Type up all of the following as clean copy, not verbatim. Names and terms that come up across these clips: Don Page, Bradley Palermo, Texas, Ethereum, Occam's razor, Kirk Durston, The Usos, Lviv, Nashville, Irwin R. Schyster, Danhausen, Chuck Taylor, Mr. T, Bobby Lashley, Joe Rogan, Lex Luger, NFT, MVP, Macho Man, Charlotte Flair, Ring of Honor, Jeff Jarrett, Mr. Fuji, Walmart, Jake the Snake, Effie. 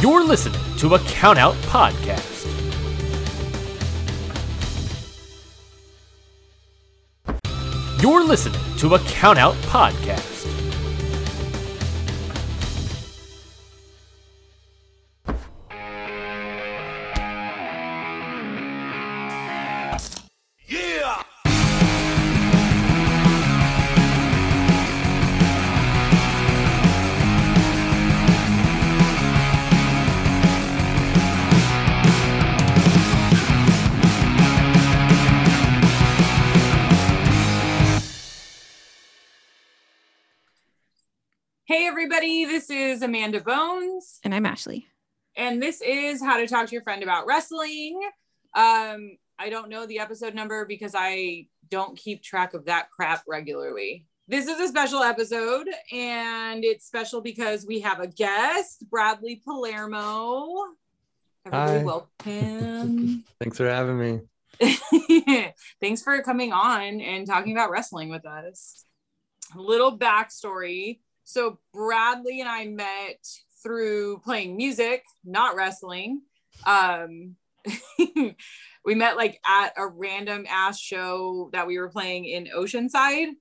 You're listening to a Countout Podcast. You're listening to a Countout Podcast. This is Amanda Bones. And I'm Ashley. And this is How to Talk to Your Friend About Wrestling. I don't know the episode number because I don't keep track of that crap regularly. This is a special episode, and it's special because we have a guest, Bradley Palermo. Everybody, hi. Welcome. Thanks for having me. Thanks for coming on and talking about wrestling with us. A little backstory. So Bradley and I met through playing music, not wrestling. We met like at a random ass show that we were playing in Oceanside.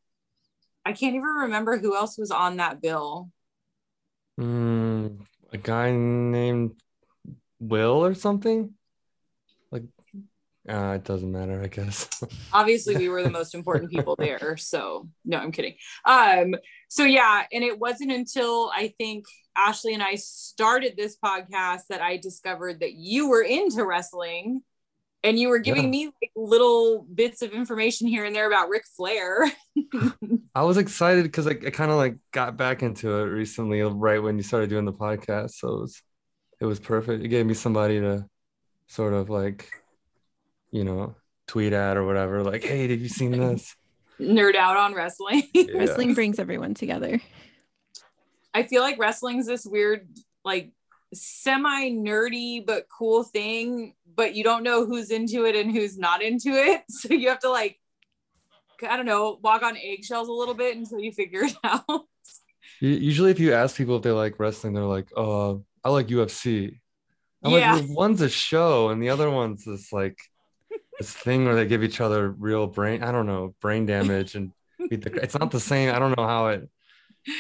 I can't even remember who else was on that bill. A guy named Will or something? It doesn't matter, I guess. Obviously, we were the most important people there. So, no, I'm kidding. So, and it wasn't until I think Ashley and I started this podcast that I discovered that you were into wrestling and you were giving me like, little bits of information here and there about Ric Flair. I was excited because I kind of like got back into it recently, right when you started doing the podcast. So it was perfect. It gave me somebody to sort of like, you know, tweet at or whatever, like, hey, have you seen this? Nerd out on wrestling. Yeah. Wrestling brings everyone together. I feel like wrestling's this weird, like, semi-nerdy but cool thing, but you don't know who's into it and who's not into it, so you have to, like, I don't know, walk on eggshells a little bit until you figure it out. Usually if you ask people if they like wrestling, they're like, oh, I like UFC. Like, one's a show and the other one's this, like, this thing where they give each other real brain damage and it's not the same. I don't know how it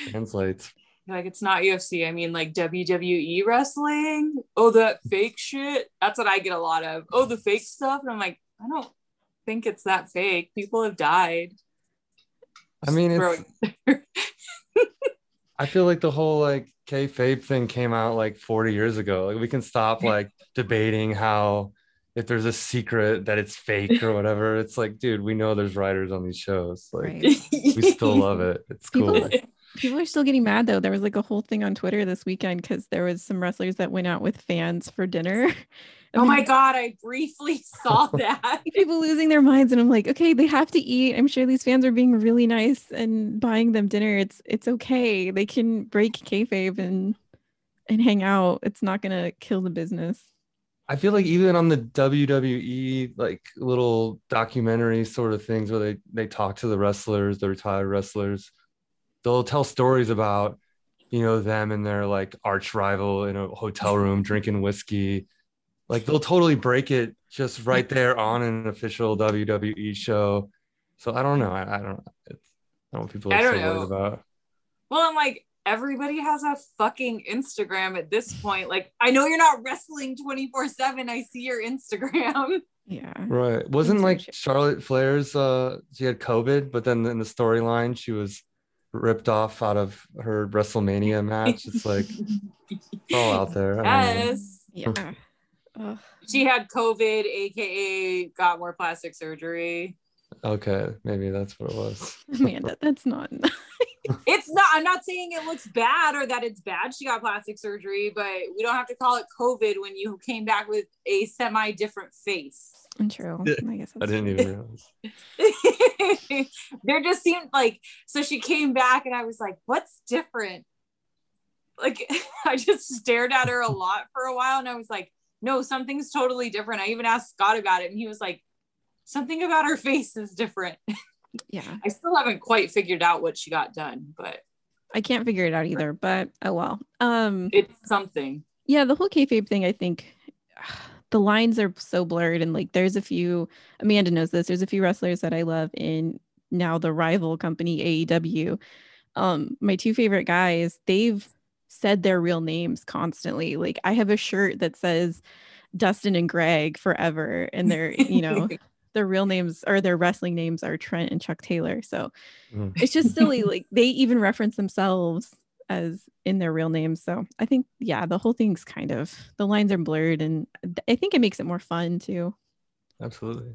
translates. Like, it's not UFC. I mean, like, WWE wrestling. Oh, that fake shit. That's what I get a lot of. Oh, the fake stuff. And I'm like, I don't think it's that fake. People have died. I mean, I feel like the whole like kayfabe thing came out like 40 years ago. Like, we can stop like debating how, if there's a secret that it's fake or whatever. It's like, dude, we know there's writers on these shows. Like, we still love it. It's cool. People are still getting mad though. There was like a whole thing on Twitter this weekend because there was some wrestlers that went out with fans for dinner. Oh my God, I briefly saw that. People losing their minds, and I'm like, okay, they have to eat. I'm sure these fans are being really nice and buying them dinner. It's okay. They can break kayfabe and hang out. It's not gonna kill the business. I feel like even on the WWE, like, little documentary sort of things where they talk to the wrestlers, the retired wrestlers, they'll tell stories about, you know, them and their like arch rival in a hotel room drinking whiskey. Like, they'll totally break it just right there on an official WWE show. So I don't know. I don't know what people are so worried about. Well, I'm like, everybody has a fucking Instagram at this point. Like, I know you're not wrestling 24/7. I see your Instagram. Yeah. Right. Wasn't like Charlotte Flair's, she had COVID, but then in the storyline, she was ripped off out of her WrestleMania match. It's like, it's all out there. Yes. Yeah. Ugh. She had COVID, AKA got more plastic surgery. Okay, maybe that's what it was. Man, that's not nice. It's not, I'm not saying it looks bad or that it's bad she got plastic surgery, but we don't have to call it COVID when you came back with a semi-different face. True. I guess that's I didn't even realize. There just seemed like, so she came back and I was like, what's different? Like, I just stared at her a lot for a while and I was like, no, something's totally different. I even asked Scott about it and he was like, something about her face is different. Yeah. I still haven't quite figured out what she got done, but I can't figure it out either, but oh well. It's something. Yeah, the whole kayfabe thing, I think the lines are so blurred. And like, there's a few, Amanda knows this, there's a few wrestlers that I love in now the rival company, AEW. My two favorite guys, they've said their real names constantly. Like, I have a shirt that says Dustin and Greg forever, and they're, you know, their real names or their wrestling names are Trent and Chuck Taylor. So it's just silly. Like, they even reference themselves as in their real names. So I think, yeah, the whole thing's kind of, the lines are blurred, and I think it makes it more fun too. Absolutely.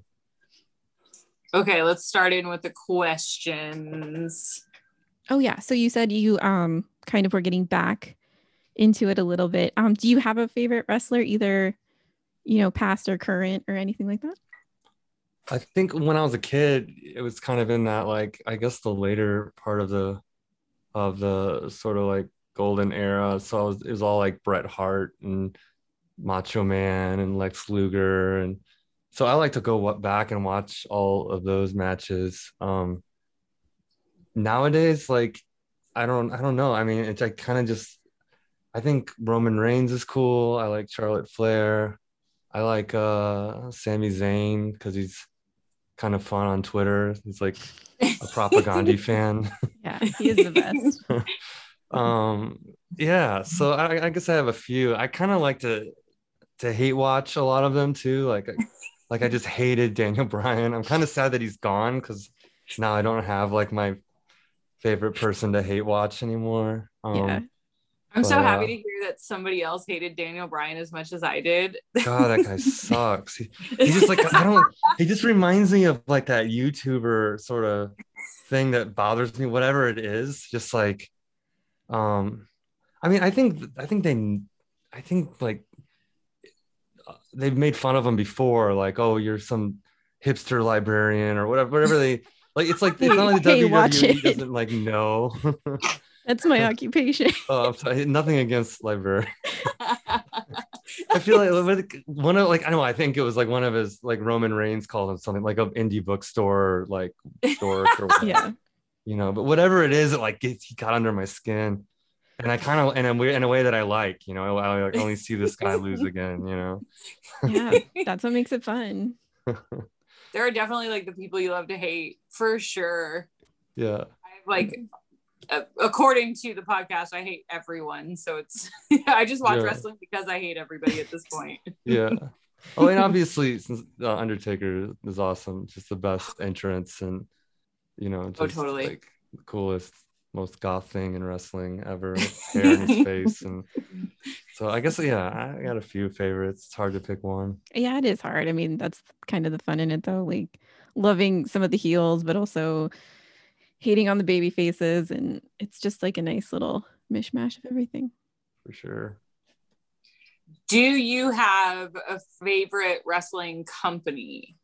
Okay, let's start in with the questions. Oh yeah, so you said you kind of were getting back into it a little bit. Do you have a favorite wrestler, either, you know, past or current or anything like that? I think when I was a kid, it was kind of in that, like, I guess the later part of the sort of like golden era. So it was all like Bret Hart and Macho Man and Lex Luger. And so I like to go back and watch all of those matches. Nowadays, like, I don't know. I mean, it's like kind of just, I think Roman Reigns is cool. I like Charlotte Flair. I like Sami Zayn because he's kind of fun on Twitter. He's like a propaganda fan. Yeah, he is the best. Yeah, so I guess I have a few. I kind of like to hate watch a lot of them too. Like I just hated Daniel Bryan. I'm kind of sad that he's gone because now I don't have like my favorite person to hate watch anymore. Yeah. I'm so happy to hear that somebody else hated Daniel Bryan as much as I did. God, that guy sucks. He just like, he just reminds me of like that YouTuber sort of thing that bothers me, whatever it is. Just like, I mean, I think like they've made fun of him before. Like, oh, you're some hipster librarian or whatever they like. It's like, it's not like the WWE doesn't like know. That's my occupation. Oh, I'm sorry. Nothing against library. I feel like one of, like, I don't know, I think it was like one of his, like, Roman Reigns called him something like an indie bookstore, like, dork or whatever. Yeah. You know, but whatever it is, it like he got under my skin, and I kind of, and I'm in a way that I like, you know, I like only see this guy lose again, you know. Yeah, that's what makes it fun. There are definitely like the people you love to hate for sure. Yeah. I've like. According to the podcast, I hate everyone, so it's I just watch wrestling because I hate everybody at this point. Yeah. Oh, and obviously, since Undertaker is awesome, just the best entrance, and, you know, just totally, like, the coolest, most goth thing in wrestling ever, hair in his face. And so I guess, yeah, I got a few favorites. It's hard to pick one. Yeah, it is hard. I mean, that's kind of the fun in it though, like loving some of the heels but also hating on the baby faces, and it's just like a nice little mishmash of everything. For sure. Do you have a favorite wrestling company?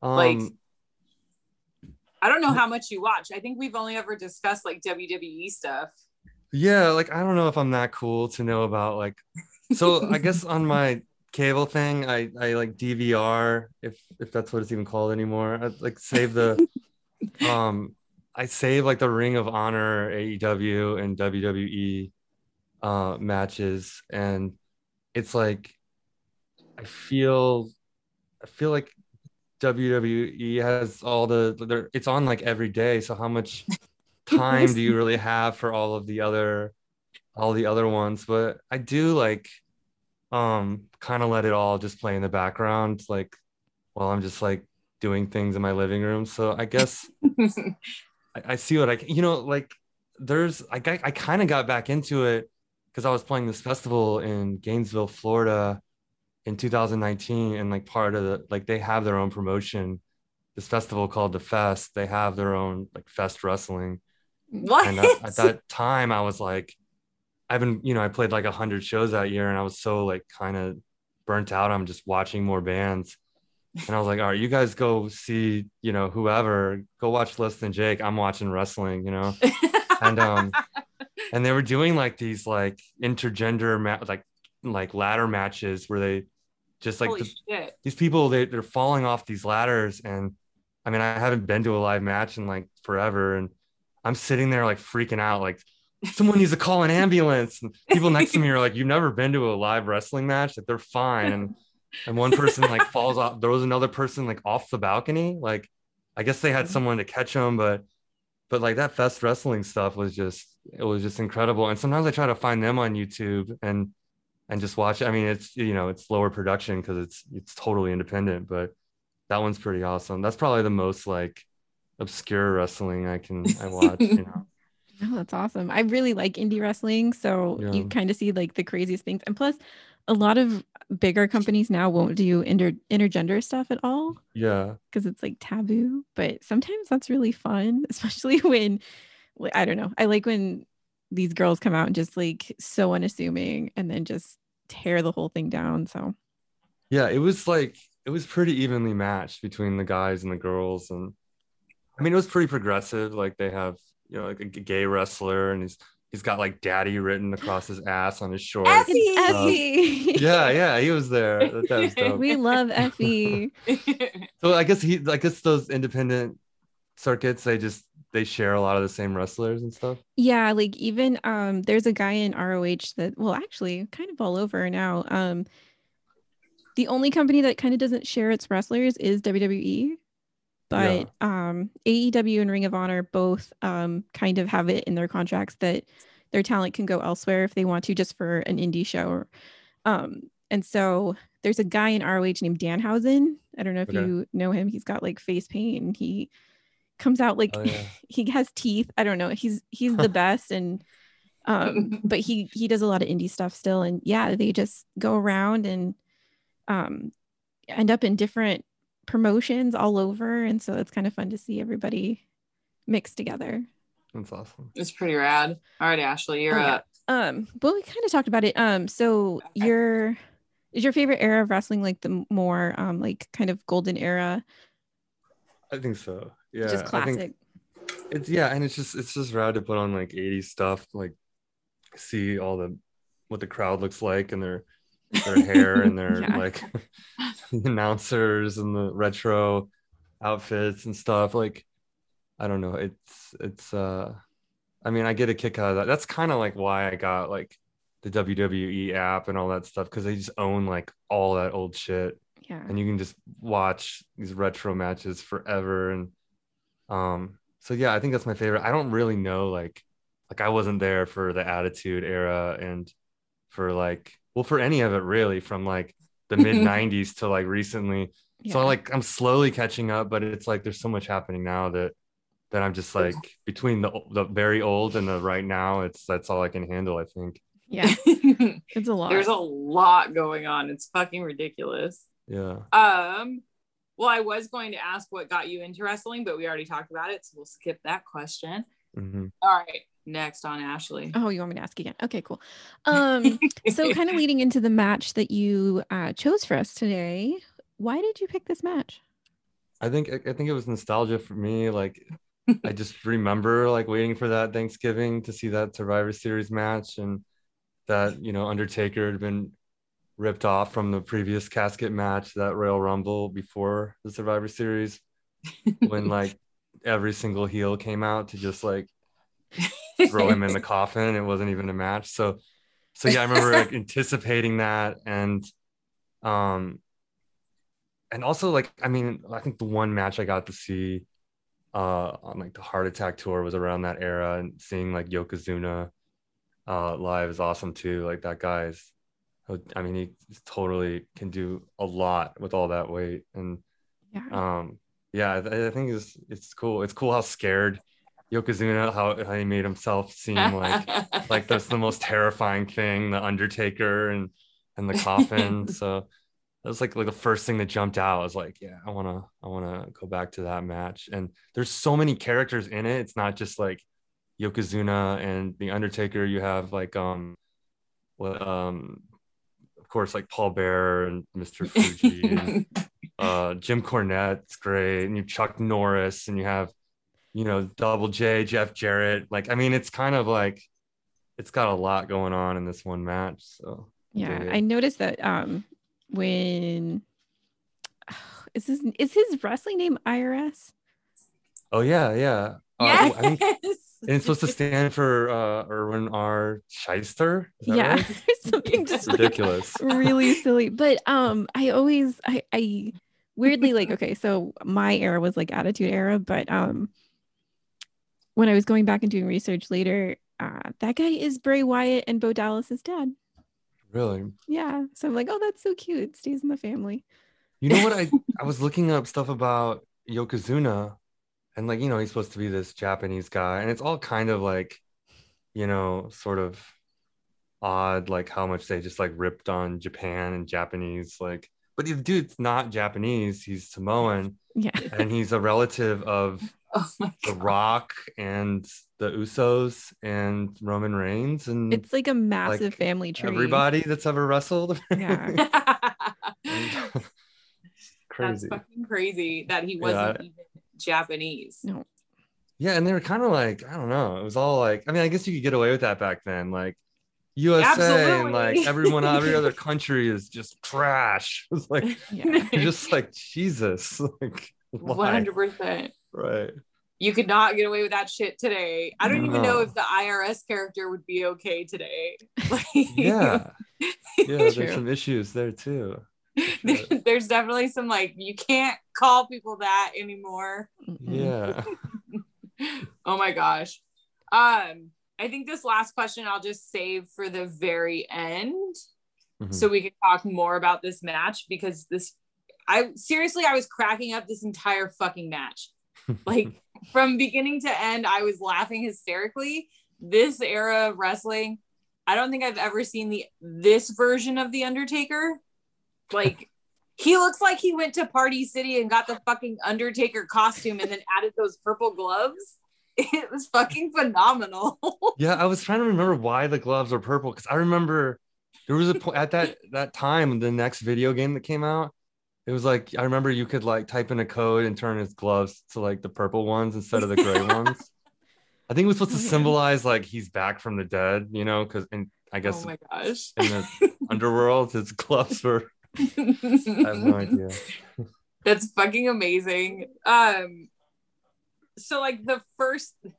Like, I don't know how much you watch. I think we've only ever discussed like WWE stuff. Yeah, like, I don't know if I'm that cool to know about, like, so I guess on my cable thing, I like DVR, if that's what it's even called anymore. I like save the I save like the Ring of Honor, AEW and WWE matches, and it's like I feel like WWE has all the it's on like every day, so how much time do you really have for all the other ones? But I do like kind of let it all just play in the background, like while I'm just like doing things in my living room. So I guess I see what I can, you know, like I kind of got back into it because I was playing this festival in Gainesville, Florida in 2019. And like part of the, like, they have their own promotion, this festival called The Fest. They have their own like Fest Wrestling. What? And at that time I was like, I played like 100 shows that year, and I was so like kind of burnt out. I'm just watching more bands. And I was like, all right, you guys go see, you know, whoever, go watch Less Than Jake. I'm watching wrestling, you know? And they were doing like these like intergender like ladder matches where they just like these people, they're falling off these ladders. And I mean, I haven't been to a live match in like forever, and I'm sitting there like freaking out, like someone needs to call an ambulance. And people next to me are like, you've never been to a live wrestling match? Like, they're fine. And one person like falls off. There was another person like off the balcony. Like, I guess they had someone to catch them, but like that Fest wrestling stuff was just, it was just incredible. And sometimes I try to find them on YouTube and just watch it. I mean, it's, you know, it's lower production because it's totally independent, but that one's pretty awesome. That's probably the most like obscure wrestling I watch, you know? Oh, that's awesome. I really like indie wrestling. So yeah. You kind of see like the craziest things. And plus a lot of bigger companies now won't do intergender stuff at all. Yeah. Because it's like taboo, but sometimes that's really fun, especially when, I don't know. I like when these girls come out and just like so unassuming and then just tear the whole thing down. So yeah, it was pretty evenly matched between the guys and the girls. And I mean, it was pretty progressive. Like they have, you know, like a gay wrestler and he's got like daddy written across his ass on his shorts. Effie. Yeah, he was there. That was dope. We love Effie. So I guess those independent circuits, they share a lot of the same wrestlers and stuff. Yeah, like even there's a guy in ROH that, well, actually kind of all over now. The only company that kind of doesn't share its wrestlers is WWE. But yeah. AEW and Ring of Honor both kind of have it in their contracts that their talent can go elsewhere if they want to, just for an indie show. And so there's a guy in ROH named Danhausen. I don't know if you know him. He's got like face paint. He comes out like he has teeth. I don't know. He's the best. And but he does a lot of indie stuff still. And yeah, they just go around and end up in different promotions all over, and so it's kind of fun to see everybody mixed together. That's awesome. It's pretty rad. All right, Ashley, you're up. Well, we kind of talked about it. So okay. Is your favorite era of wrestling like the more like kind of golden era? I think so. Yeah, just classic. It's and it's just rad to put on like 80s stuff, like see all what the crowd looks like and their hair and their like the announcers and the retro outfits and stuff. Like, I don't know, it's I mean, I get a kick out of that. That's kind of like why I got like the WWE app and all that stuff, because they just own like all that old shit. Yeah, and you can just watch these retro matches forever. And so yeah, I think that's my favorite. I don't really know, like I wasn't there for the Attitude Era and for like, well, for any of it really, from like the mid 90s to like recently. Yeah. So like I'm slowly catching up, but it's like there's so much happening now that I'm just like between the very old and the right now, that's all I can handle, I think. Yeah. It's a lot. There's a lot going on. It's fucking ridiculous. Yeah. Well, I was going to ask what got you into wrestling, but we already talked about it, so we'll skip that question. Mm-hmm. All right. Next on Ashley. Oh, you want me to ask again? Okay, cool. So kind of leading into the match that you chose for us today, why did you pick this match? I think it was nostalgia for me. Like, I just remember like waiting for that Thanksgiving to see that Survivor Series match, and that, you know, Undertaker had been ripped off from the previous casket match, that Royal Rumble before the Survivor Series, when like every single heel came out to just like throw him in the coffin. It wasn't even a match. So yeah, I remember like anticipating that, and also like, I mean, I think the one match I got to see on like the Heart Attack tour was around that era, and seeing like Yokozuna live is awesome too. Like that guy's, I mean, he totally can do a lot with all that weight. And I think it's cool. It's cool how scared Yokozuna, how he made himself seem like that's the most terrifying thing, the Undertaker and the coffin. So that was like the first thing that jumped out. I was like, yeah, I wanna go back to that match. And there's so many characters in it. It's not just like Yokozuna and the Undertaker. You have like of course like Paul Bearer and Mr. Fuji and Jim Cornette's great, and you have Chuck Norris, and you have, you know, Double J, Jeff Jarrett. Like, I mean, it's kind of like, it's got a lot going on in this one match. So yeah, I noticed that when is his wrestling name IRS? Oh yeah, yeah. Yes. I mean, And it's supposed to stand for Irwin R. Schyster. Yeah, right? Something just ridiculous, like, really silly. But I weirdly, like, okay, so my era was like Attitude Era, but when I was going back and doing research later, that guy is Bray Wyatt and Bo Dallas's dad. Really? Yeah. So I'm like, oh, that's so cute. It stays in the family. You know what? I was looking up stuff about Yokozuna, and, like, you know, he's supposed to be this Japanese guy, and it's all kind of like, you know, sort of odd, like how much they just like ripped on Japan and Japanese, like, but the dude's not Japanese, he's Samoan. Yeah. And he's a relative of The Rock and the Usos and Roman Reigns, and it's like a massive, like, family tree. Everybody that's ever wrestled. Yeah. Crazy. That's fucking crazy that he wasn't even Japanese. No. Yeah, and they were kind of like, I don't know. It was all like, I mean, I guess you could get away with that back then. Like USA, absolutely, and like every other country is just trash. It's like, You're just like, Jesus. Like, why? 100%. Right. You could not get away with that shit today. I don't even know if the IRS character would be okay today. Like, there's some issues there too. There's definitely some, like, you can't call people that anymore. Yeah. Oh my gosh. I think this last question I'll just save for the very end, so we can talk more about this match, because I was cracking up this entire fucking match. Like, from beginning to end, I was laughing hysterically. This era of wrestling, I don't think I've ever seen this version of The Undertaker. Like, he looks like he went to Party City and got the fucking Undertaker costume and then added those purple gloves. It was fucking phenomenal. Yeah, I was trying to remember why the gloves are purple, because I remember there was a point at that time, the next video game that came out, it was like, I remember you could like type in a code and turn his gloves to like the purple ones instead of the gray ones. I think it was supposed to symbolize like he's back from the dead, you know, because I guess, oh my gosh, in the underworld, his gloves were. I have no idea. That's fucking amazing. So like the first thing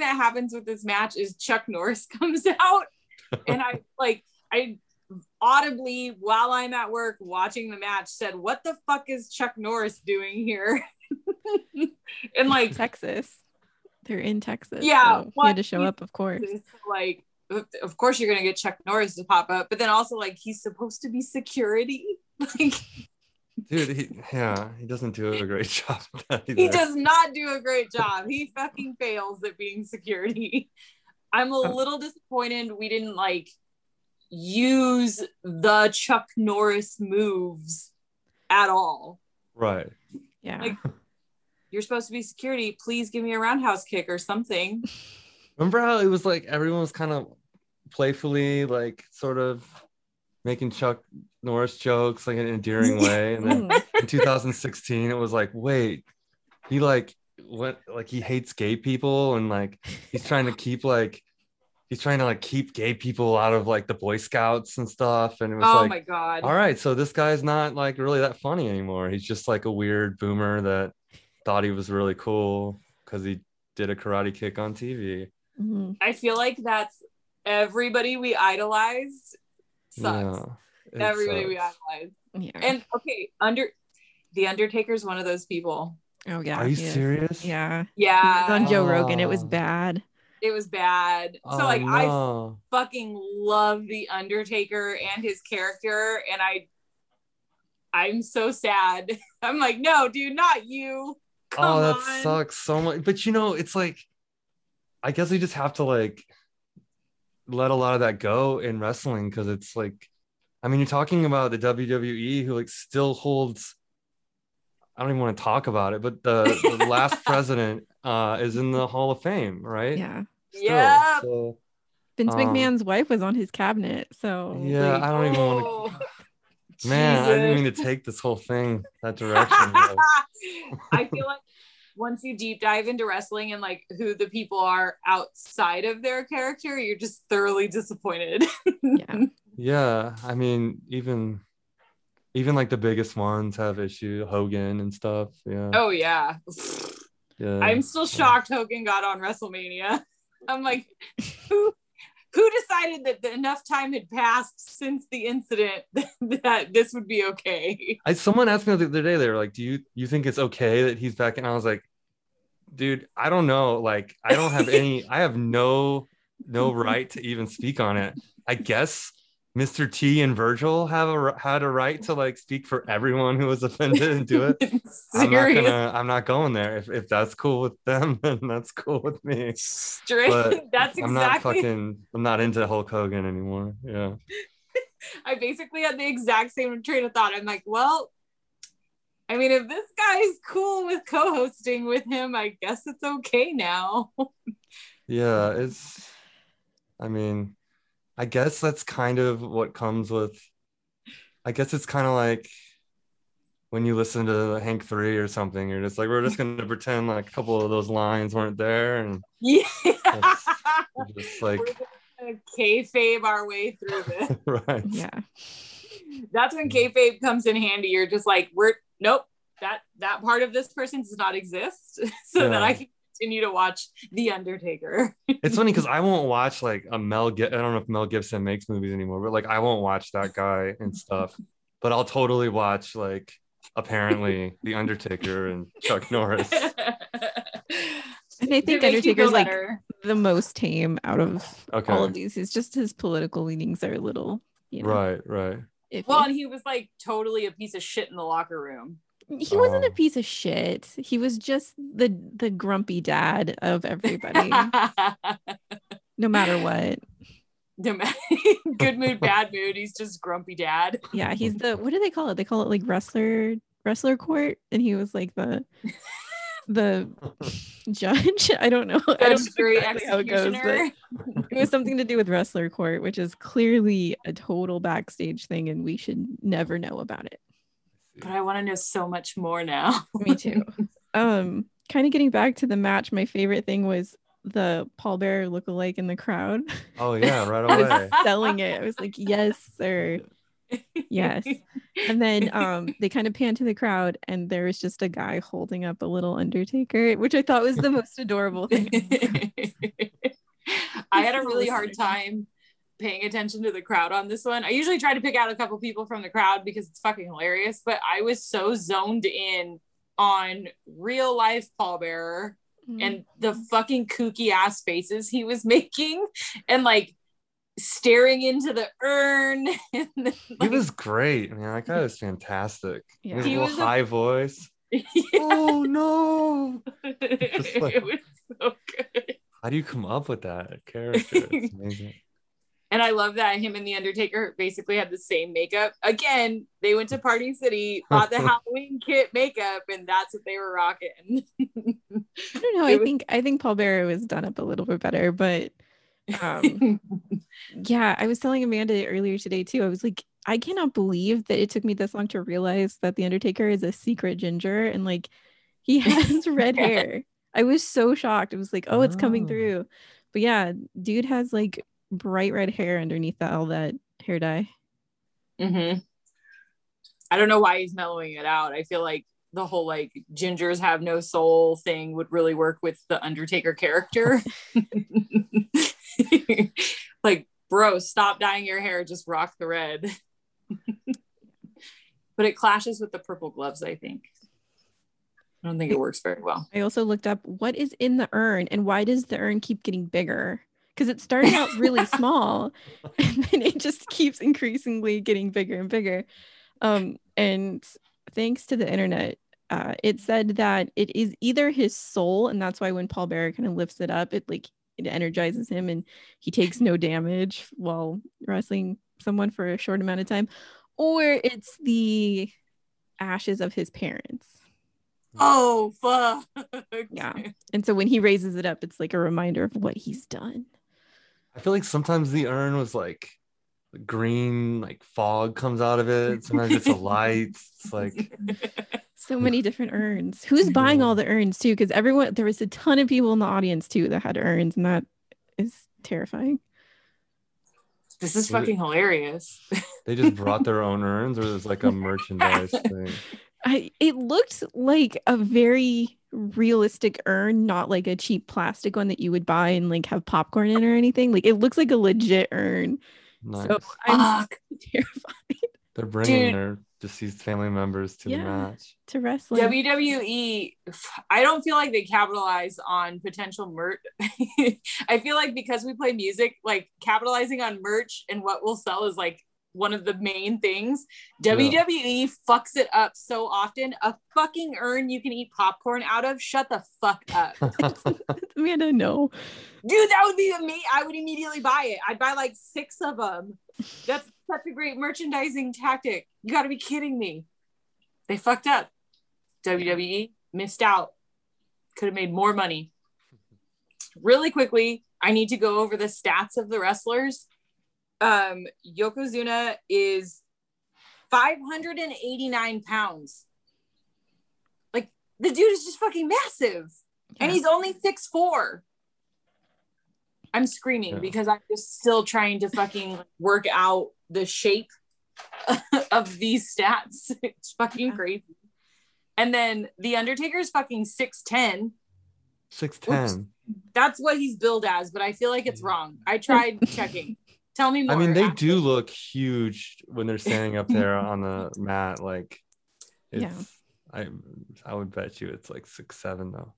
that happens with this match is Chuck Norris comes out, and I audibly, while I'm at work watching the match, said, what the fuck is Chuck Norris doing here? And like, Texas, they're in Texas, so he had to show up, of course. Like, of course you're gonna get Chuck Norris to pop up, but then also, like, he's supposed to be security. Like, dude, he doesn't do a great job. He does not do a great job. He fucking fails at being security. I'm a little disappointed we didn't like use the Chuck Norris moves at all. Right. Yeah. Like, you're supposed to be security. Please give me a roundhouse kick or something. Remember how it was like everyone was kind of playfully like sort of making Chuck Norris jokes like in an endearing way, and then in 2016 it was like, wait, he like went like he hates gay people, and like he's trying to keep gay people out of like the Boy Scouts and stuff, and it was my god, all right, so this guy's not like really that funny anymore, he's just like a weird boomer that thought he was really cool because he did a karate kick on TV. I feel like that's everybody we idolized sucks. Yeah, everybody sucks. We idolized. Yeah. And okay, The Undertaker's one of those people. Oh yeah. Are you serious? Yeah. Yeah. He was on Joe Rogan. It was bad. So like no. I fucking love The Undertaker and his character, and I'm so sad. I'm like, no, dude, not you. Come that on. Sucks so much. But you know, it's like, I guess we just have to like let a lot of that go in wrestling, because it's like, I mean, you're talking about the WWE, who like still holds, I don't even want to talk about it, but the last president is in the Hall of Fame, right? Yeah. Yeah. So, Vince McMahon's wife was on his cabinet, so yeah, like, I don't even want to. Man, Jesus. I didn't mean to take this whole thing that direction. I feel like once you deep dive into wrestling and like who the people are outside of their character, you're just thoroughly disappointed. Yeah. I mean, even like the biggest ones have issue, Hogan and stuff. Yeah. Oh yeah. I'm still shocked Hogan got on WrestleMania. I'm like, who decided that enough time had passed since the incident that this would be okay? Someone asked me the other day, they were like, do you think it's okay that he's back? And I was like, dude, I don't know. Like, I don't have any, I have no right to even speak on it. I guess Mr. T and Virgil had a right to like speak for everyone who was offended and do it. I'm not going there. If that's cool with them, then that's cool with me. That's exactly. I'm not into Hulk Hogan anymore. Yeah. I basically had the exact same train of thought. I'm like, well, I mean, if this guy's cool with co-hosting with him, I guess it's okay now. Yeah, I guess that's kind of what comes with, I guess it's kind of like when you listen to Hank 3 or something, you're just like, we're just going to pretend like a couple of those lines weren't there. And yeah. Just like, we're going to kayfabe our way through this. Right. Yeah. That's when kayfabe comes in handy. You're just like, that part of this person does not exist, so that I can continue to watch The Undertaker. It's funny because I won't watch like a I don't know if Mel Gibson makes movies anymore, but like I won't watch that guy and stuff, but I'll totally watch like apparently The Undertaker and Chuck Norris. And I think Undertaker's like the most tame out of all of these. It's just his political leanings are a little, you know. Right. Iffy. Well, and he was like totally a piece of shit in the locker room. He wasn't a piece of shit. He was just the grumpy dad of everybody. No matter what. Good mood, bad mood. He's just grumpy dad. Yeah, he's the, what do they call it? They call it like wrestler court. And he was like the judge. I don't know. I don't know exactly how it goes, but it was something to do with wrestler court, which is clearly a total backstage thing, and we should never know about it. But I want to know so much more now. Me too. Kind of getting back to the match, my favorite thing was the Paul Bearer lookalike in the crowd. Oh yeah, right away. I was selling it. I was like, yes, sir. Yes. And then they kind of pan to the crowd, and there was just a guy holding up a little Undertaker, which I thought was the most adorable thing. I had a really hard time paying attention to the crowd on this one. I usually try to pick out a couple people from the crowd because it's fucking hilarious, but I was so zoned in on real life Paul Bearer and the fucking kooky ass faces he was making, and like staring into the urn. And then, like, he was great, man. That guy was fantastic. Yeah. He was a high voice. Yeah. Oh no! Like, it was so good. How do you come up with that character? It's amazing. And I love that him and The Undertaker basically had the same makeup. Again, they went to Party City, bought the Halloween kit makeup, and that's what they were rocking. I don't know. I think Paul Bearer was done up a little bit better, but yeah, I was telling Amanda earlier today too. I was like, I cannot believe that it took me this long to realize that The Undertaker is a secret ginger, and like he has red hair. I was so shocked. It was like, oh, it's coming through. But yeah, dude has like bright red hair underneath all that hair dye. I don't know why he's mellowing it out. I feel like the whole like gingers have no soul thing would really work with the Undertaker character. Like, bro, stop dyeing your hair, just rock the red. But it clashes with the purple gloves, I think. I don't think it works very well. I also looked up what is in the urn and why does the urn keep getting bigger? Because it started out really small and then it just keeps increasingly getting bigger and bigger. And thanks to the internet, it said that it is either his soul, and that's why when Paul Bearer kind of lifts it up, it energizes him and he takes no damage while wrestling someone for a short amount of time, or it's the ashes of his parents. Oh, fuck. Yeah. And so when he raises it up, it's like a reminder of what he's done. I feel like sometimes the urn was like green, like fog comes out of it. Sometimes it's a light. It's like so many different urns. Who's buying all the urns too? Because there was a ton of people in the audience too that had urns, and that is terrifying. This is fucking hilarious. They just brought their own urns, or there's like a merchandise thing. It looked like a very realistic urn, not like a cheap plastic one that you would buy and like have popcorn in or anything. Like it looks like a legit urn. Nice. So I'm terrified. They're bringing their deceased family members to the match, to wrestling. WWE, I don't feel like they capitalize on potential merch. I feel like because we play music, like capitalizing on merch and what we'll sell is like one of the main things. WWE fucks it up so often. A fucking urn you can eat popcorn out of. Shut the fuck up. Amanda, no. Dude, that would be amazing. I would immediately buy it. I'd buy like 6 of them. That's such a great merchandising tactic. You gotta be kidding me. They fucked up. WWE missed out. Could have made more money. Really quickly, I need to go over the stats of the wrestlers. Yokozuna is 589 pounds. Like the dude is just fucking massive. Yeah. And he's only 6'4". I'm screaming because I'm just still trying to fucking work out the shape of these stats. It's fucking crazy. And then The Undertaker is fucking 6'10". 6'10". That's what he's billed as, but I feel like it's wrong. I tried checking. Tell me more. I mean, they do look huge when they're standing up there on the mat. Like, it's, I would bet you it's like 6'7" though.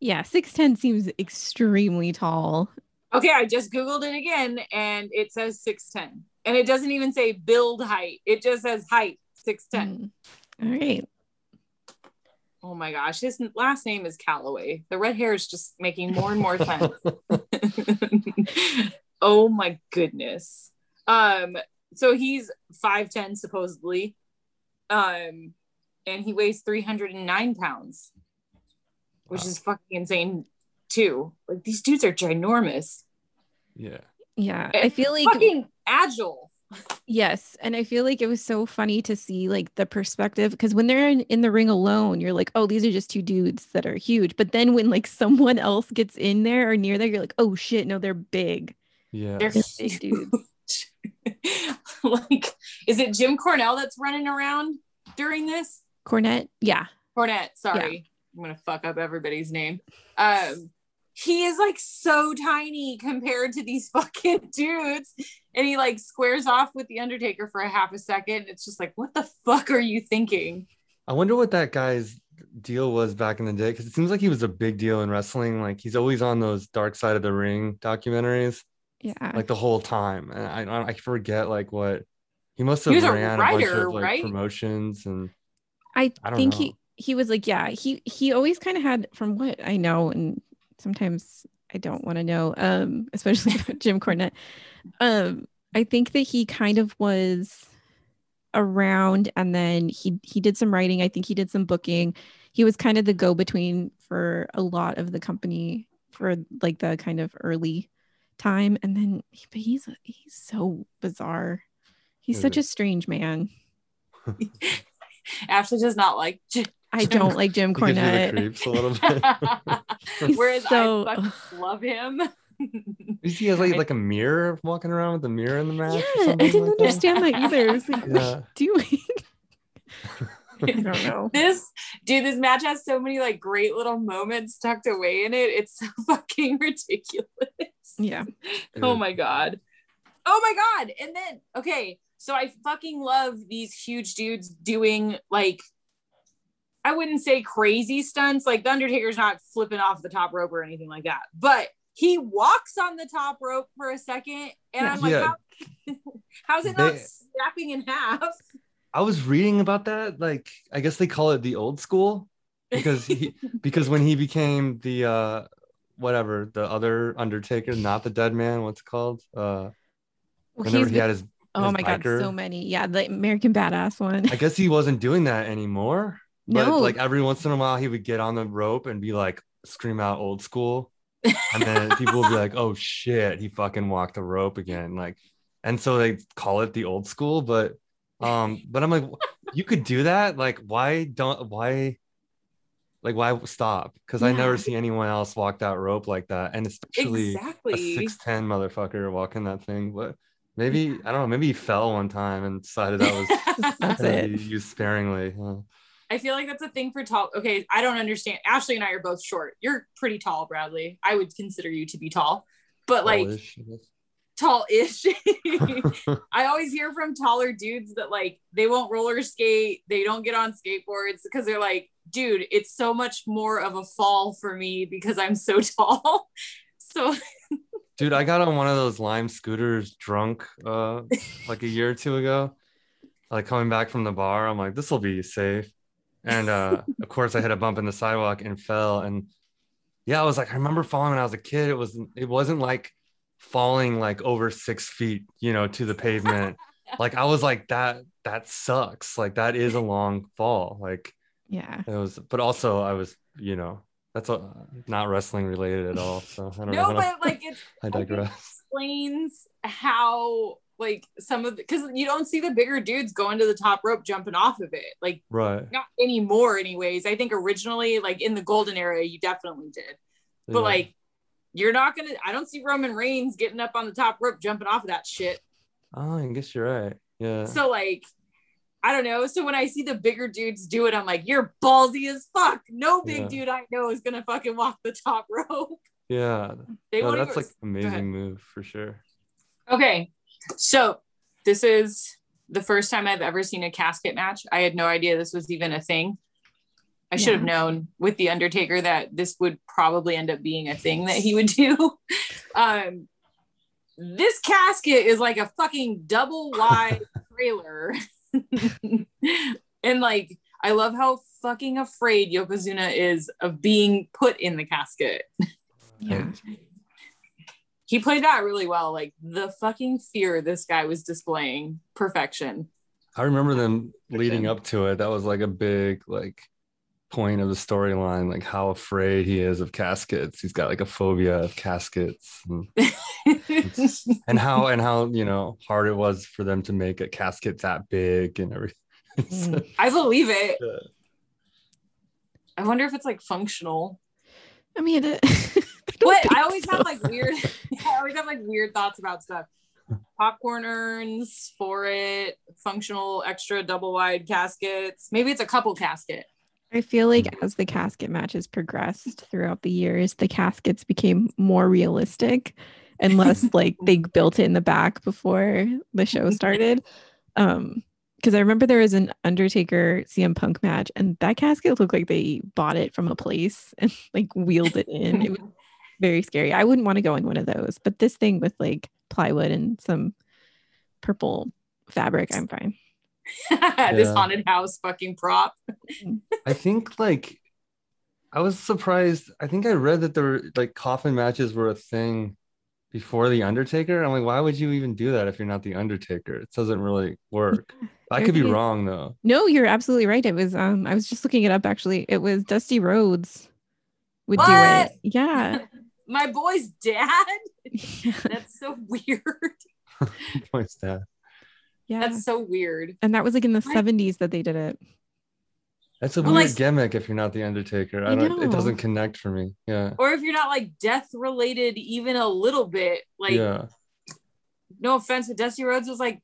Yeah, 6'10" seems extremely tall. Okay, I just googled it again, and it says 6'10", and it doesn't even say build height. It just says height 6'10". All right. Oh my gosh, his last name is Calloway. The red hair is just making more and more sense. Oh my goodness. So he's 5'10" supposedly. And he weighs 309 pounds, which is fucking insane too. Like these dudes are ginormous. Yeah. Yeah. And I feel like fucking agile. Yes. And I feel like it was so funny to see like the perspective, because when they're in the ring alone, you're like, oh, these are just two dudes that are huge. But then when like someone else gets in there or near there, you're like, oh shit, no, they're big. Yeah, they're big dudes. Like, is it Jim Cornette that's running around during this? Cornette, yeah. Cornette, sorry, I'm gonna fuck up everybody's name. He is like so tiny compared to these fucking dudes, and he like squares off with The Undertaker for a half a second. It's just like, what the fuck are you thinking? I wonder what that guy's deal was back in the day, because it seems like he was a big deal in wrestling. Like he's always on those Dark Side of the Ring documentaries. Yeah, like the whole time, and I forget like what he must have. He was ran a writer, bunch of, like, right? Promotions, and I don't think know. He was like, yeah, he always kind of had, from what I know, and sometimes I don't want to know, especially Jim Cornette. I think that he kind of was around, and then he did some writing. I think he did some booking. He was kind of the go between for a lot of the company for like the kind of early time, and then but he's so bizarre. He's such a strange man. Ashley does not like I don't like Jim Cornette. Creeps a little bit. Whereas I fucking love him. He has like a mirror, walking around with a mirror in the mouth. Yeah, I didn't understand that either. I was like, what are you doing? I don't know. This match has so many like great little moments tucked away in it. It's so fucking ridiculous. Yeah. Oh my god. And then so I fucking love these huge dudes doing like, I wouldn't say crazy stunts. Like The Undertaker's not flipping off the top rope or anything like that, but he walks on the top rope for a second, and I'm like, how's it not snapping in half? I was reading about that. Like, I guess they call it the old school, because because when he became the the other Undertaker, not the Dead Man, what's it called? Remember he had his biker. God, so many. Yeah, the American Badass one. I guess he wasn't doing that anymore. But like every once in a while, he would get on the rope and be like, scream out old school, and then people would be like, "Oh shit, he fucking walked the rope again!" Like, and so they call it the old school, but I'm like, you could do that. Like, why stop? Because I never see anyone else walk that rope like that. And especially a 6'10" motherfucker walking that thing. But maybe, I don't know, maybe he fell one time and decided that was something he used sparingly. I feel like that's a thing for tall. Okay, I don't understand. Ashley and I are both short. You're pretty tall, Bradley. I would consider you to be tall, but tall-ish. Like tall-ish. I always hear from taller dudes that like they won't roller skate, they don't get on skateboards because they're like, dude, it's so much more of a fall for me because I'm so tall. So dude, I got on one of those Lime scooters drunk like a year or two ago. Like coming back from the bar, I'm like, this will be safe. And of course I hit a bump in the sidewalk and fell. And yeah, I was like, I remember falling when I was a kid. It wasn't like falling like over 6 feet, you know, to the pavement. Like I was like, that sucks. Like that is a long fall. Like, yeah, it was, but also I was, you know, that's not wrestling related at all. So I don't know. No, but like it's, I digress. It explains how like some of, because you don't see the bigger dudes going to the top rope jumping off of it, like right, not anymore anyways. I think originally like in the golden era you definitely did, but yeah. Like you're not gonna, I don't see Roman Reigns getting up on the top rope jumping off of that shit. Oh, I guess you're right. Yeah, so like I don't know, so when I see the bigger dudes do it, I'm like, you're ballsy as fuck. No big yeah. dude I know is gonna fucking walk the top rope. Yeah, that's like amazing move for sure. Okay, so this is the first time I've ever seen a casket match. I had no idea this was even a thing. I should have known with The Undertaker that this would probably end up being a thing that he would do. This casket is like a fucking double wide trailer. And like, I love how fucking afraid Yokozuna is of being put in the casket. Yeah. He played that really well. Like the fucking fear this guy was displaying, perfection. I remember them leading up to it. That was like a big like point of the storyline, like how afraid he is of caskets. He's got like a phobia of caskets, and how you know hard it was for them to make a casket that big and everything. So, I believe it. Yeah. I wonder if it's like functional. I mean it. What I always have like weird thoughts about stuff. Popcorn urns for it, functional extra double wide caskets. Maybe it's a couple casket. I feel like as the casket matches progressed throughout the years, the caskets became more realistic and less like they built it in the back before the show started. Because I remember there was an Undertaker CM Punk match and that casket looked like they bought it from a place and like wheeled it in. It was very scary. I wouldn't want to go in one of those, but this thing with like plywood and some purple fabric, I'm fine. This haunted house fucking prop. I think like I was surprised. I think I read that there were like coffin matches were a thing before The Undertaker. I'm like, why would you even do that if you're not The Undertaker? It doesn't really work. Yeah, I could be wrong though. No, you're absolutely right. It was I was just looking it up actually. It was Dusty Rhodes would do it. Yeah. My boy's dad? That's so weird. My boy's dad. Yeah. That's so weird. And that was like in the 70s that they did it. That's a weird gimmick if you're not The Undertaker. I don't know. It doesn't connect for me. Yeah. Or if you're not like death related even a little bit. Like yeah. No offense, but Dusty Rhodes was like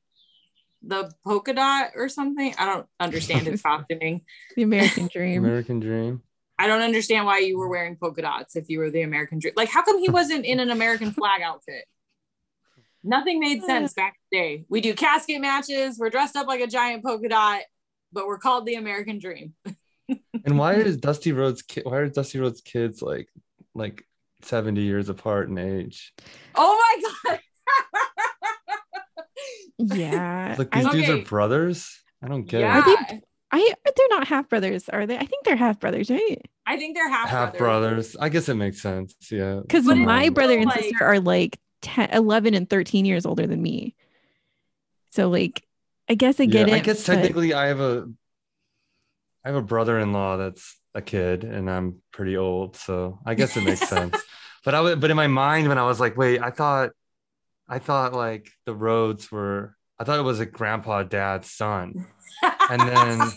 the polka dot or something. I don't understand his costuming. The American Dream. American Dream. I don't understand why you were wearing polka dots if you were the American Dream. Like, how come he wasn't in an American flag outfit? Nothing made sense back in the day. We do casket matches. We're dressed up like a giant polka dot, but we're called the American Dream. And why are Dusty Rhodes kids like 70 years apart in age? Oh my God. Yeah. Like these dudes are brothers. I don't get it. They're not half brothers, are they? I think they're half brothers, right? I think they're half brothers. I guess it makes sense. Yeah. Because my brother and sister are like 10, 11 and 13 years older than me. So like, I guess I get it. I guess technically I have a brother-in-law that's a kid and I'm pretty old. So I guess it makes sense. But in my mind, when I was like, wait, I thought like the Rhodes were, I thought it was a grandpa dad's son. And then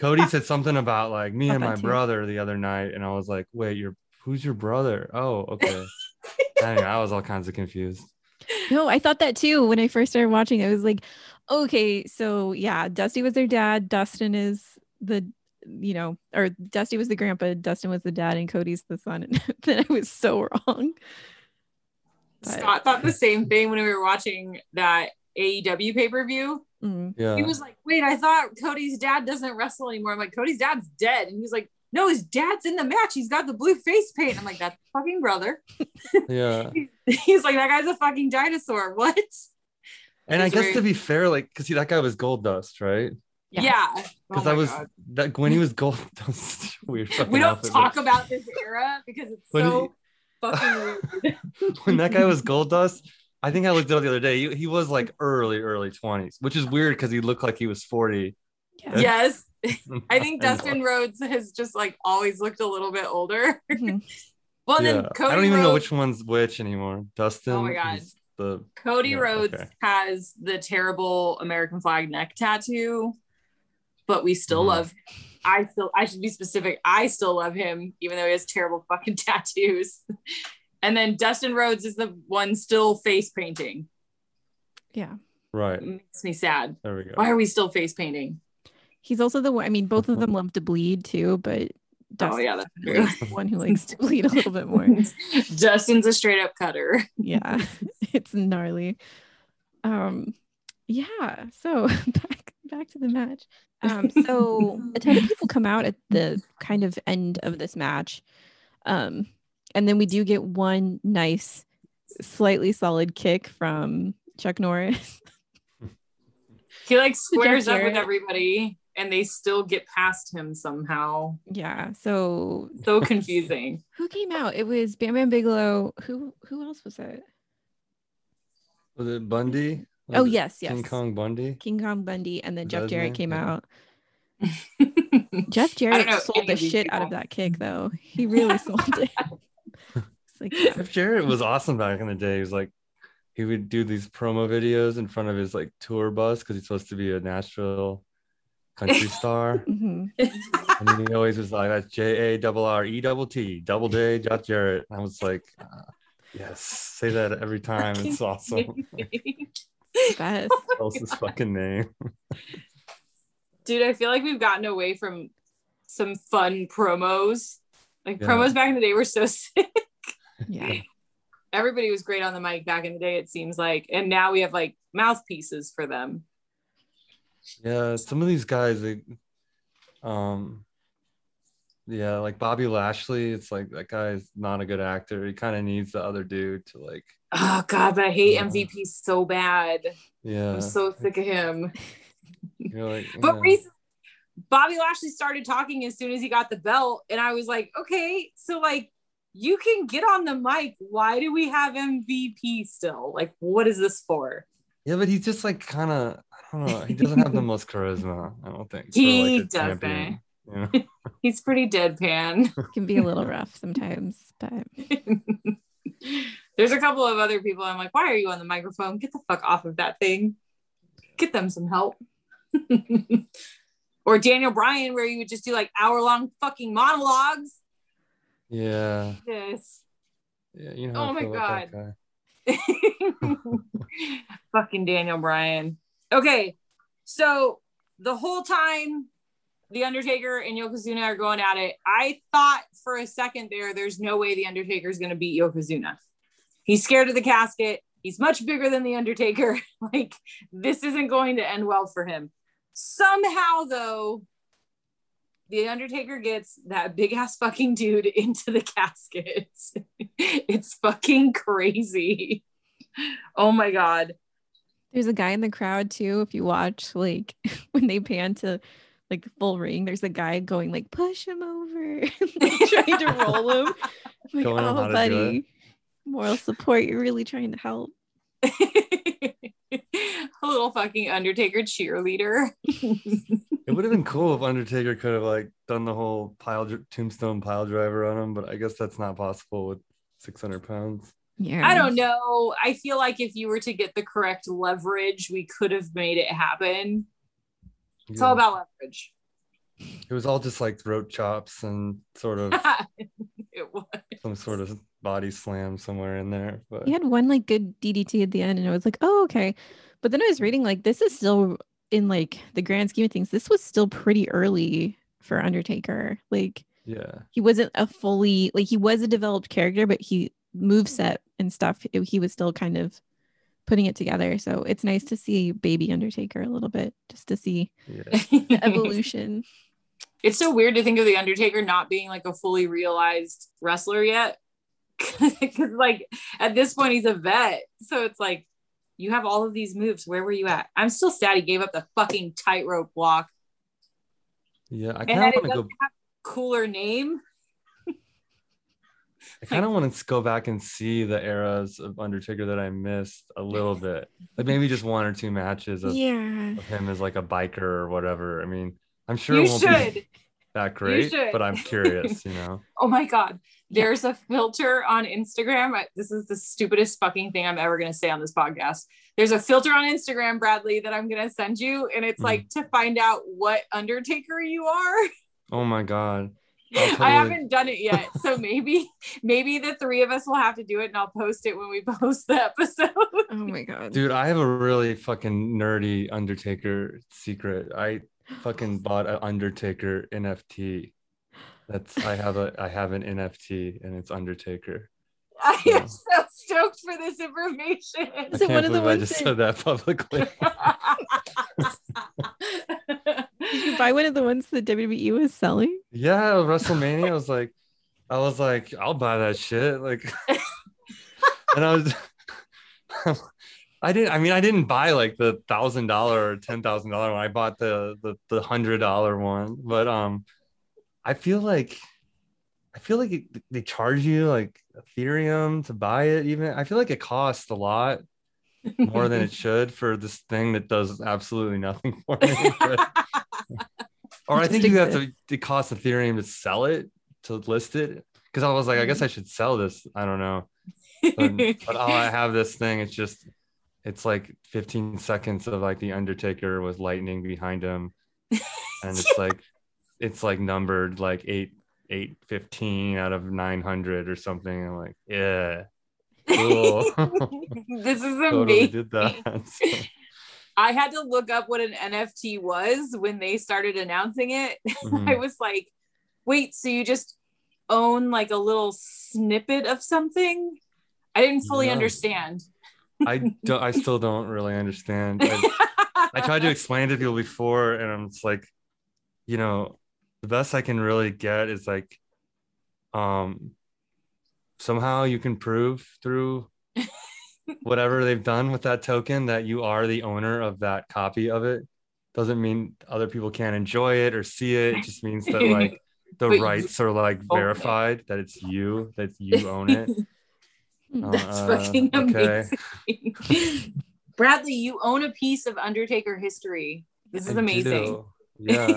Cody said something about like me and my brother the other night. And I was like, wait, who's your brother? Oh, okay. Anyway, I was all kinds of confused. No, I thought that too. When I first started watching, I was like, okay, so yeah, Dusty was their dad. Dustin is the you know, or Dusty was the grandpa, Dustin was the dad, and Cody's the son. And then I was so wrong. But Scott thought the same thing when we were watching that AEW pay-per-view. Mm-hmm. Yeah. He was like, wait, I thought Cody's dad doesn't wrestle anymore. I'm like, Cody's dad's dead. And he's like, no, his dad's in the match. He's got the blue face paint. I'm like, that's fucking brother. Yeah. He's like, that guy's a fucking dinosaur. What? And I guess weird. To be fair, like, because that guy was Goldust, right? Yeah. Because when he was Goldust, weird. We don't talk about this era because it's so fucking weird. When that guy was Goldust, I think I looked it up the other day. He was like early 20s, which is weird because he looked like he was 40. Yeah. Yes. I think Dustin Rhodes has just like always looked a little bit older. Well, yeah. Then Cody I don't even Rhodes... know which one's which anymore. Dustin. Oh my God. Cody Rhodes has the terrible American flag neck tattoo, but we still love him. I should be specific. I still love him, even though he has terrible fucking tattoos. And then Dustin Rhodes is the one still face painting. Yeah. Right. It makes me sad. There we go. Why are we still face painting? He's also the one, I mean, both of them love to bleed too, but Dustin's that's the one who likes to bleed a little bit more. Dustin's a straight up cutter. Yeah, it's gnarly. Yeah, so back to the match. So a ton of people come out at the kind of end of this match. And then we do get one nice, slightly solid kick from Chuck Norris. He like squares up with everybody. And they still get past him somehow. Yeah, so confusing. Who came out? It was Bam Bam Bigelow. Who else was it? Was it Bundy? Was yes. King Kong Bundy, and then Jeff Jarrett came out. Jeff Jarrett sold the shit out of that kick, though. He really sold it. Jeff Jarrett was awesome back in the day. He was like, he would do these promo videos in front of his like tour bus because he's supposed to be a Nashville country star. And then he always was like, that's JARRETT Jeff Jarrett. And I was like, yes, say that every time. It's awesome. Best. What's his fucking name? Dude, I feel like we've gotten away from some fun promos. Like promos back in the day were so sick. Yeah. Everybody was great on the mic back in the day, it seems like. And now we have like mouthpieces for them. Yeah, some of these guys, like, like Bobby Lashley, it's like that guy's not a good actor. He kind of needs the other dude to like. Oh God, but I hate MVP so bad. Yeah, I'm so sick of him. But recently, Bobby Lashley started talking as soon as he got the belt, and I was like, okay, so like you can get on the mic. Why do we have MVP still? Like, what is this for? Yeah, but he's just like kind of. I don't know. He doesn't have the most charisma, I don't think. He doesn't. Champion, you know? He's pretty deadpan. Can be a little rough sometimes, but there's a couple of other people. I'm like, why are you on the microphone? Get the fuck off of that thing. Get them some help. Or Daniel Bryan, where you would just do like hour-long fucking monologues. Yeah. Yes. Yeah, you know. Oh my God. Fucking Daniel Bryan. Okay, so the whole time the Undertaker and Yokozuna are going at it, I thought for a second there's no way the Undertaker is going to beat Yokozuna. He's scared of the casket. He's much bigger than the Undertaker. Like, this isn't going to end well for him. Somehow, though, the Undertaker gets that big-ass fucking dude into the casket. It's fucking crazy. Oh, my God. There's a guy in the crowd too. If you watch, like when they pan to like the full ring, there's a guy going like, push him over, like, trying to roll him. I'm like, oh buddy, moral support. You're really trying to help. A little fucking Undertaker cheerleader. It would have been cool if Undertaker could have like done the whole tombstone pile driver on him, but I guess that's not possible with 600 pounds. Yeah. I don't know. I feel like if you were to get the correct leverage, we could have made it happen. It's all about leverage. It was all just like throat chops and sort of it was some sort of body slam somewhere in there. But he had one like good DDT at the end, and I was like, oh, okay. But then I was reading like this is still in like the grand scheme of things, this was still pretty early for Undertaker. Like, yeah, he wasn't a fully, like, he was a developed character, but he moveset and stuff, he was still kind of putting it together. So it's nice to see baby Undertaker a little bit, just to see the evolution. It's so weird to think of the Undertaker not being like a fully realized wrestler yet. Because like at this point he's a vet, so it's like, you have all of these moves, where were you at? I'm still sad he gave up the fucking tightrope walk. Yeah, I kind of want to go have a cooler name. I kind of want to go back and see the eras of Undertaker that I missed a little bit, like maybe just one or two matches of him as like a biker or whatever. I mean, I'm sure it won't be that great, but I'm curious, you know. Oh my God, there's a filter on Instagram. This is the stupidest fucking thing I'm ever going to say on this podcast. There's a filter on Instagram, Bradley, that I'm going to send you, and it's like to find out what Undertaker you are. Oh my God. I haven't done it yet, so maybe the three of us will have to do it, and I'll post it when we post the episode. Oh my God, dude, I have a really fucking nerdy Undertaker secret. I fucking bought an Undertaker NFT. I have an NFT, and it's Undertaker. I am so stoked for this information. I can't believe I just said that publicly. Did you buy one of the ones that WWE was selling? Yeah, WrestleMania. I was like, I'll buy that shit. Like, and I didn't buy like the $1,000 or $10,000 one. I bought the $100 one. But I feel like they charge you like Ethereum to buy it. Even I feel like it costs a lot more than it should for this thing that does absolutely nothing for me. Or I think you have to, it costs Ethereum to sell it, to list it. Because I was like, I guess I should sell this. I don't know. But I have this thing. It's like 15 seconds of like the Undertaker with lightning behind him. And it's like numbered like 815 out of 900 or something. I'm like, yeah. Cool. This is amazing. Totally did that. So. I had to look up what an NFT was when they started announcing it. Mm-hmm. I was like, wait, so you just own like a little snippet of something? I didn't fully understand. I still don't really understand. I tried to explain it to people before, and I'm just like, you know, the best I can really get is like, somehow you can prove through whatever they've done with that token that you are the owner of that copy of it. Doesn't mean other people can't enjoy it or see it. It just means that like the rights are like verified, that it's you, that you own it. That's fucking amazing. Okay. Bradley, you own a piece of Undertaker history. This is amazing. Do. Yeah.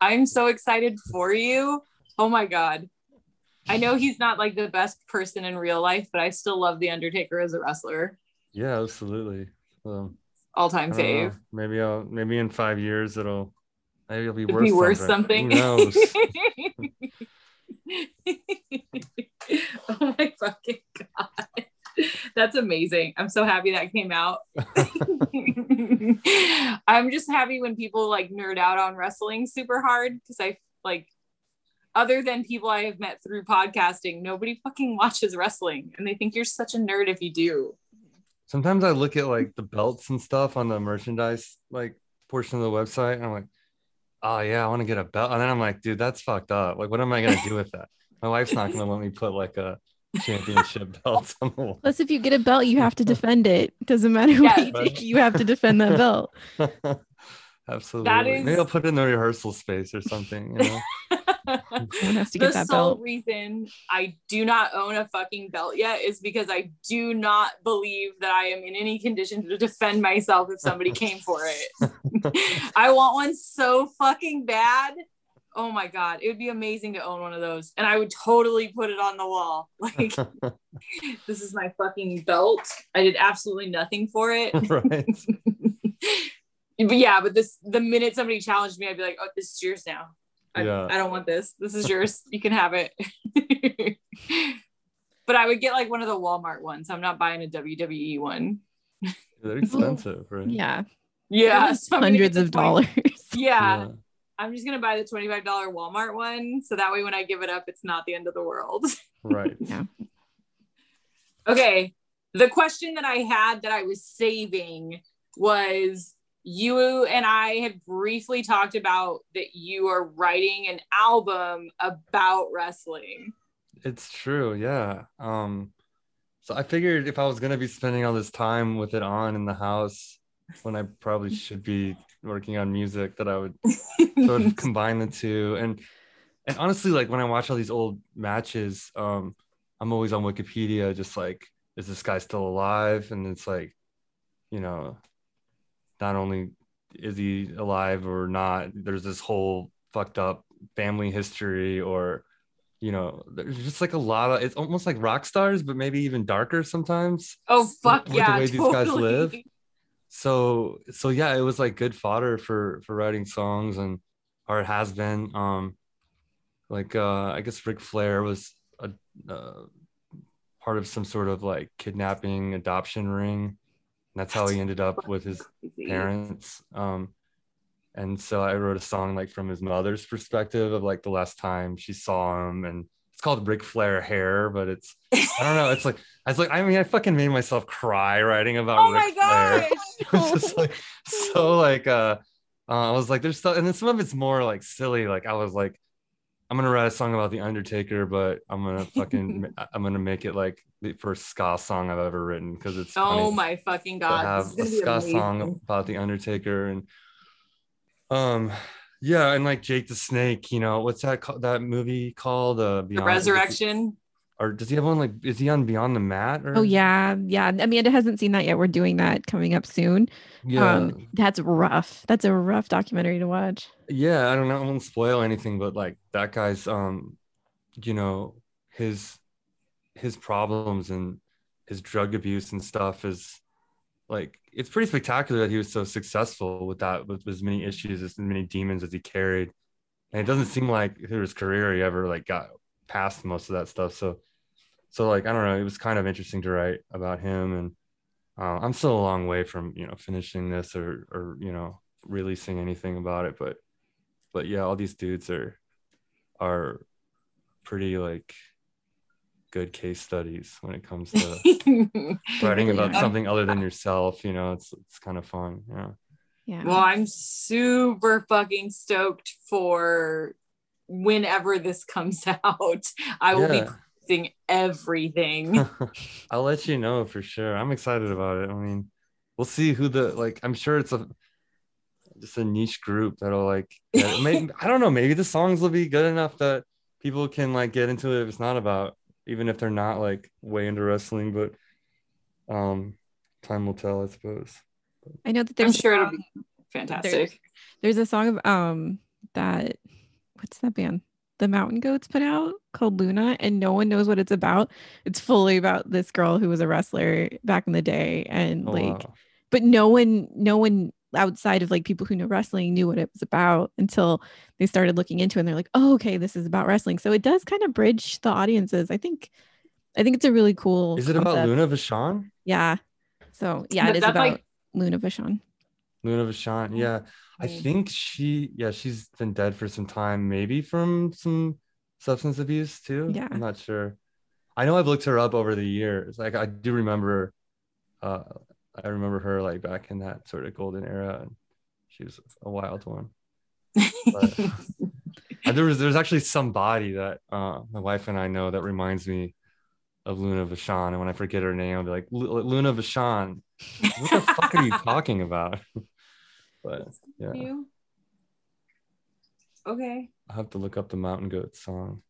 I'm so excited for you. Oh my God. I know he's not like the best person in real life, but I still love the Undertaker as a wrestler. Yeah, absolutely. All-time fave. Know. Maybe in 5 years it'll be worth something. Who knows? Oh my fucking God. That's amazing. I'm so happy that came out. I'm just happy when people like nerd out on wrestling super hard, because I like, other than people I have met through podcasting, nobody fucking watches wrestling, and they think you're such a nerd if you do. Sometimes I look at like the belts and stuff on the merchandise like portion of the website, and I'm like, oh yeah, I want to get a belt. And then I'm like, dude, that's fucked up. Like, what am I going to do with that? My wife's not going to let me put like a championship belt on the wall. Plus, if you get a belt, you have to defend it. Doesn't matter what you take, you have to defend that belt. Absolutely. Maybe I'll put it in the rehearsal space or something, you know? The sole reason I do not own a fucking belt yet is because I do not believe that I am in any condition to defend myself if somebody came for it. I want one so fucking bad. Oh my God, it would be amazing to own one of those, and I would totally put it on the wall. Like, this is my fucking belt. I did absolutely nothing for it. Right. But yeah, but the minute somebody challenged me, I'd be like, oh, this is yours now. I don't want this. This is yours. You can have it. But I would get like one of the Walmart ones. I'm not buying a WWE one. They're expensive, right? Yeah. Yeah. Hundreds of dollars. Yeah. I'm just going to buy the $25 Walmart one. So that way, when I give it up, it's not the end of the world. Right. Yeah. Okay. The question that I had that I was saving was, you and I have briefly talked about that you are writing an album about wrestling. It's true. Yeah. So I figured if I was going to be spending all this time with it on in the house when I probably should be working on music, that I would sort of combine the two. And honestly, like when I watch all these old matches, I'm always on Wikipedia, just like, is this guy still alive? And it's like, you know, not only is he alive or not, there's this whole fucked up family history, or, you know, there's just like a lot of, it's almost like rock stars, but maybe even darker sometimes. Oh, fuck yeah. The way totally. These guys live. So yeah, it was like good fodder for writing songs, and, or it has been, I guess Ric Flair was a part of some sort of like kidnapping adoption ring. And that's how he ended up with his parents. And so I wrote a song like from his mother's perspective of like the last time she saw him, and it's called Ric Flair Hair, but it's, I don't know. It's like, I was like, I mean, I fucking made myself cry writing about Ric Flair. Gosh. It's just like, so like, I was like, there's stuff, and then some of it's more like silly. Like I was like, I'm going to write a song about The Undertaker, but I'm going to make it like the first ska song I've ever written. Cause it's, oh my fucking God, to have a ska song about The Undertaker. And, yeah. And like Jake the Snake, you know, what's that called? That movie called Beyond, The Resurrection. Or does he have one? Like, is he on Beyond the Mat? Or? Oh yeah. Yeah. Amanda hasn't seen that yet. We're doing that coming up soon. Yeah. That's rough. That's a rough documentary to watch. Yeah. I don't know. I won't spoil anything, but like that guy's, you know, his problems and his drug abuse and stuff is like, it's pretty spectacular that he was so successful with that, with as many issues, as many demons as he carried. And it doesn't seem like through his career, he ever like got past most of that stuff, so like I don't know, it was kind of interesting to write about him. And I'm still a long way from, you know, finishing this or you know, releasing anything about it, but yeah, all these dudes are pretty like good case studies when it comes to writing about something other than yourself, you know. It's kind of fun. Yeah Well, I'm super fucking stoked for whenever this comes out. I will be posting everything. I'll let you know for sure. I'm excited about it. I mean, we'll see who I'm sure it's just a niche group that'll like that maybe, I don't know, maybe the songs will be good enough that people can like get into it if it's not about, even if they're not like way into wrestling, but time will tell, I suppose. I know that I'm sure it'll be fantastic. There's a song of that, what's that band, the Mountain Goats, put out called Luna, and no one knows what it's about. It's fully about this girl who was a wrestler back in the day, and but no one outside of like people who know wrestling knew what it was about until they started looking into it, and they're like, oh, okay, this is about wrestling. So it does kind of bridge the audiences. I think it's a really cool Is it concept. About Luna Vachon? Yeah. So yeah, it is about Luna Vachon. Luna Vachon, yeah. I think she's been dead for some time, maybe from some substance abuse too. Yeah. I'm not sure. I know I've looked her up over the years. Like I do remember, I remember her like back in that sort of golden era. And she was a wild one. But there's actually somebody that my wife and I know that reminds me of Luna Vachon, and when I forget her name, I'll be like, Luna Vachon. What the fuck are you talking about? But yeah. Okay. I'll have to look up the Mountain Goat song.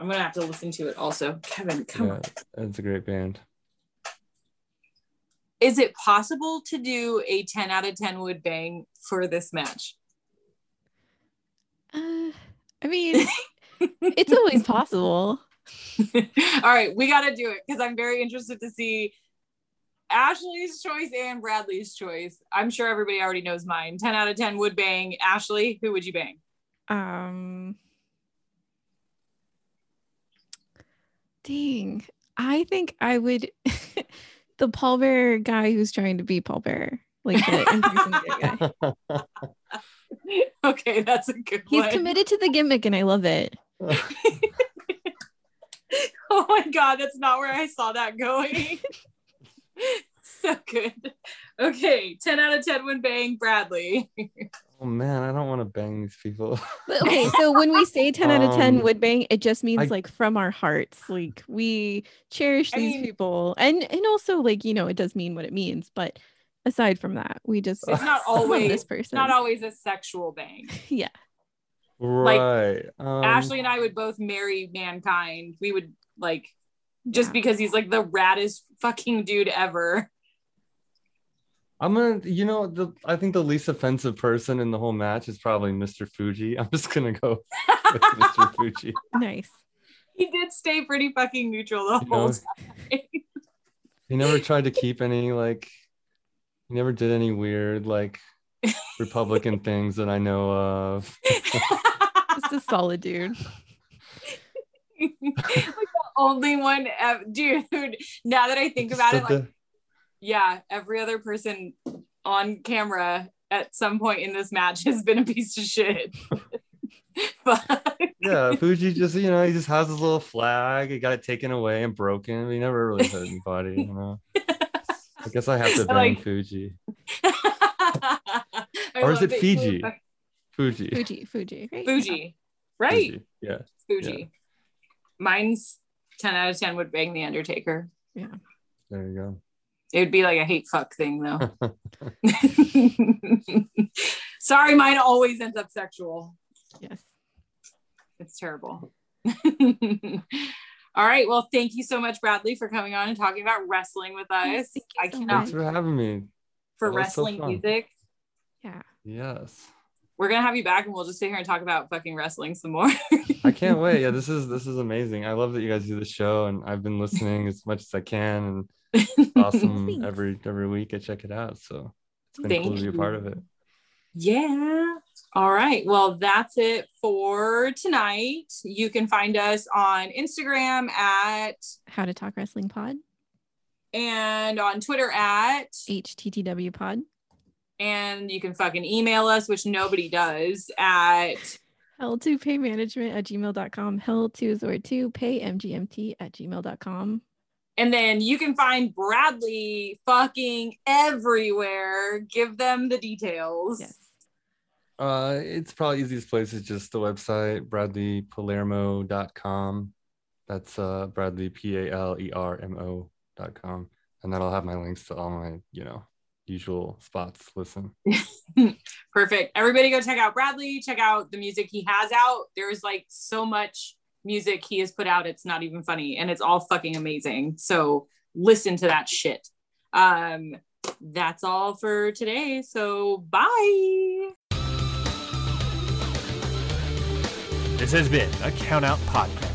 I'm gonna have to listen to it also. Kevin, come on. It's a great band. Is it possible to do a 10 out of 10 wood bang for this match? I mean, it's always possible. All right, we got to do it, because I'm very interested to see Ashley's choice and Bradley's choice. I'm sure everybody already knows mine. 10 out of 10 would bang. Ashley, who would you bang? Dang. I think I would the Paul Bearer guy who's trying to be Paul Bearer. like the in-person guy. Okay, that's a good one. He's committed to the gimmick, and I love it. Oh my God, that's not where I saw that going. So good. Okay, 10 out of 10 when bang Bradley. Oh man, I don't want to bang these people. But okay, so when we say 10 out of 10 would bang, it just means like from our hearts, like we cherish these people, and also like, you know, it does mean what it means, but aside from that, we just it's not always this person. Not always a sexual bang. Yeah. Right. Like, Ashley and I would both marry Mankind. We would like just because he's like the raddest fucking dude ever. I'm gonna, you know, I think the least offensive person in the whole match is probably Mr. Fuji. I'm just gonna go with Mr. Fuji. Nice. He did stay pretty fucking neutral the whole time. He never tried to keep any like. He never did any weird like Republican things that I know of. Just a solid dude. Like the only one ever, dude. Now that I think about it, like. Yeah, every other person on camera at some point in this match has been a piece of shit. But yeah, Fuji just, you know, he just has his little flag. He got it taken away and broken. He never really hurt anybody, you know. I guess I have to bang like... Fuji. Or is it Fiji? Fuji. Fuji. Right? Fuji. Right. Fuji. Yeah. Fuji. Yeah. Mine's 10 out of 10 would bang The Undertaker. Yeah. There you go. It would be like a hate fuck thing, though. Sorry, mine always ends up sexual. Yes. It's terrible. All right. Well, thank you so much, Bradley, for coming on and talking about wrestling with us. I cannot. Thanks for having me. For wrestling music. Yeah. Yes. We're going to have you back and we'll just sit here and talk about fucking wrestling some more. I can't wait. Yeah, this is amazing. I love that you guys do the show and I've been listening as much as I can and it's awesome. Every week I check it out, so it's been cool to be a part of it. Yeah. All right, well, that's it for tonight. You can find us on Instagram at How to Talk Wrestling Pod, and on Twitter at HTTW Pod, and you can fucking email us, which nobody does, at hell2paymanagement@gmail.com, hell2paymgmt@gmail.com. And then you can find Bradley fucking everywhere. Give them the details. Yes. It's probably easiest place is just the website, bradleypalermo.com. That's Bradley, P-A-L-E-R-M-O.com. And that'll have my links to all my, you know, usual spots. Listen. Perfect. Everybody go check out Bradley. Check out the music he has out. There's like so much music he has put out, it's not even funny, and it's all fucking amazing, so listen to that shit. That's all for today, so bye. This has been a Count Out Podcast.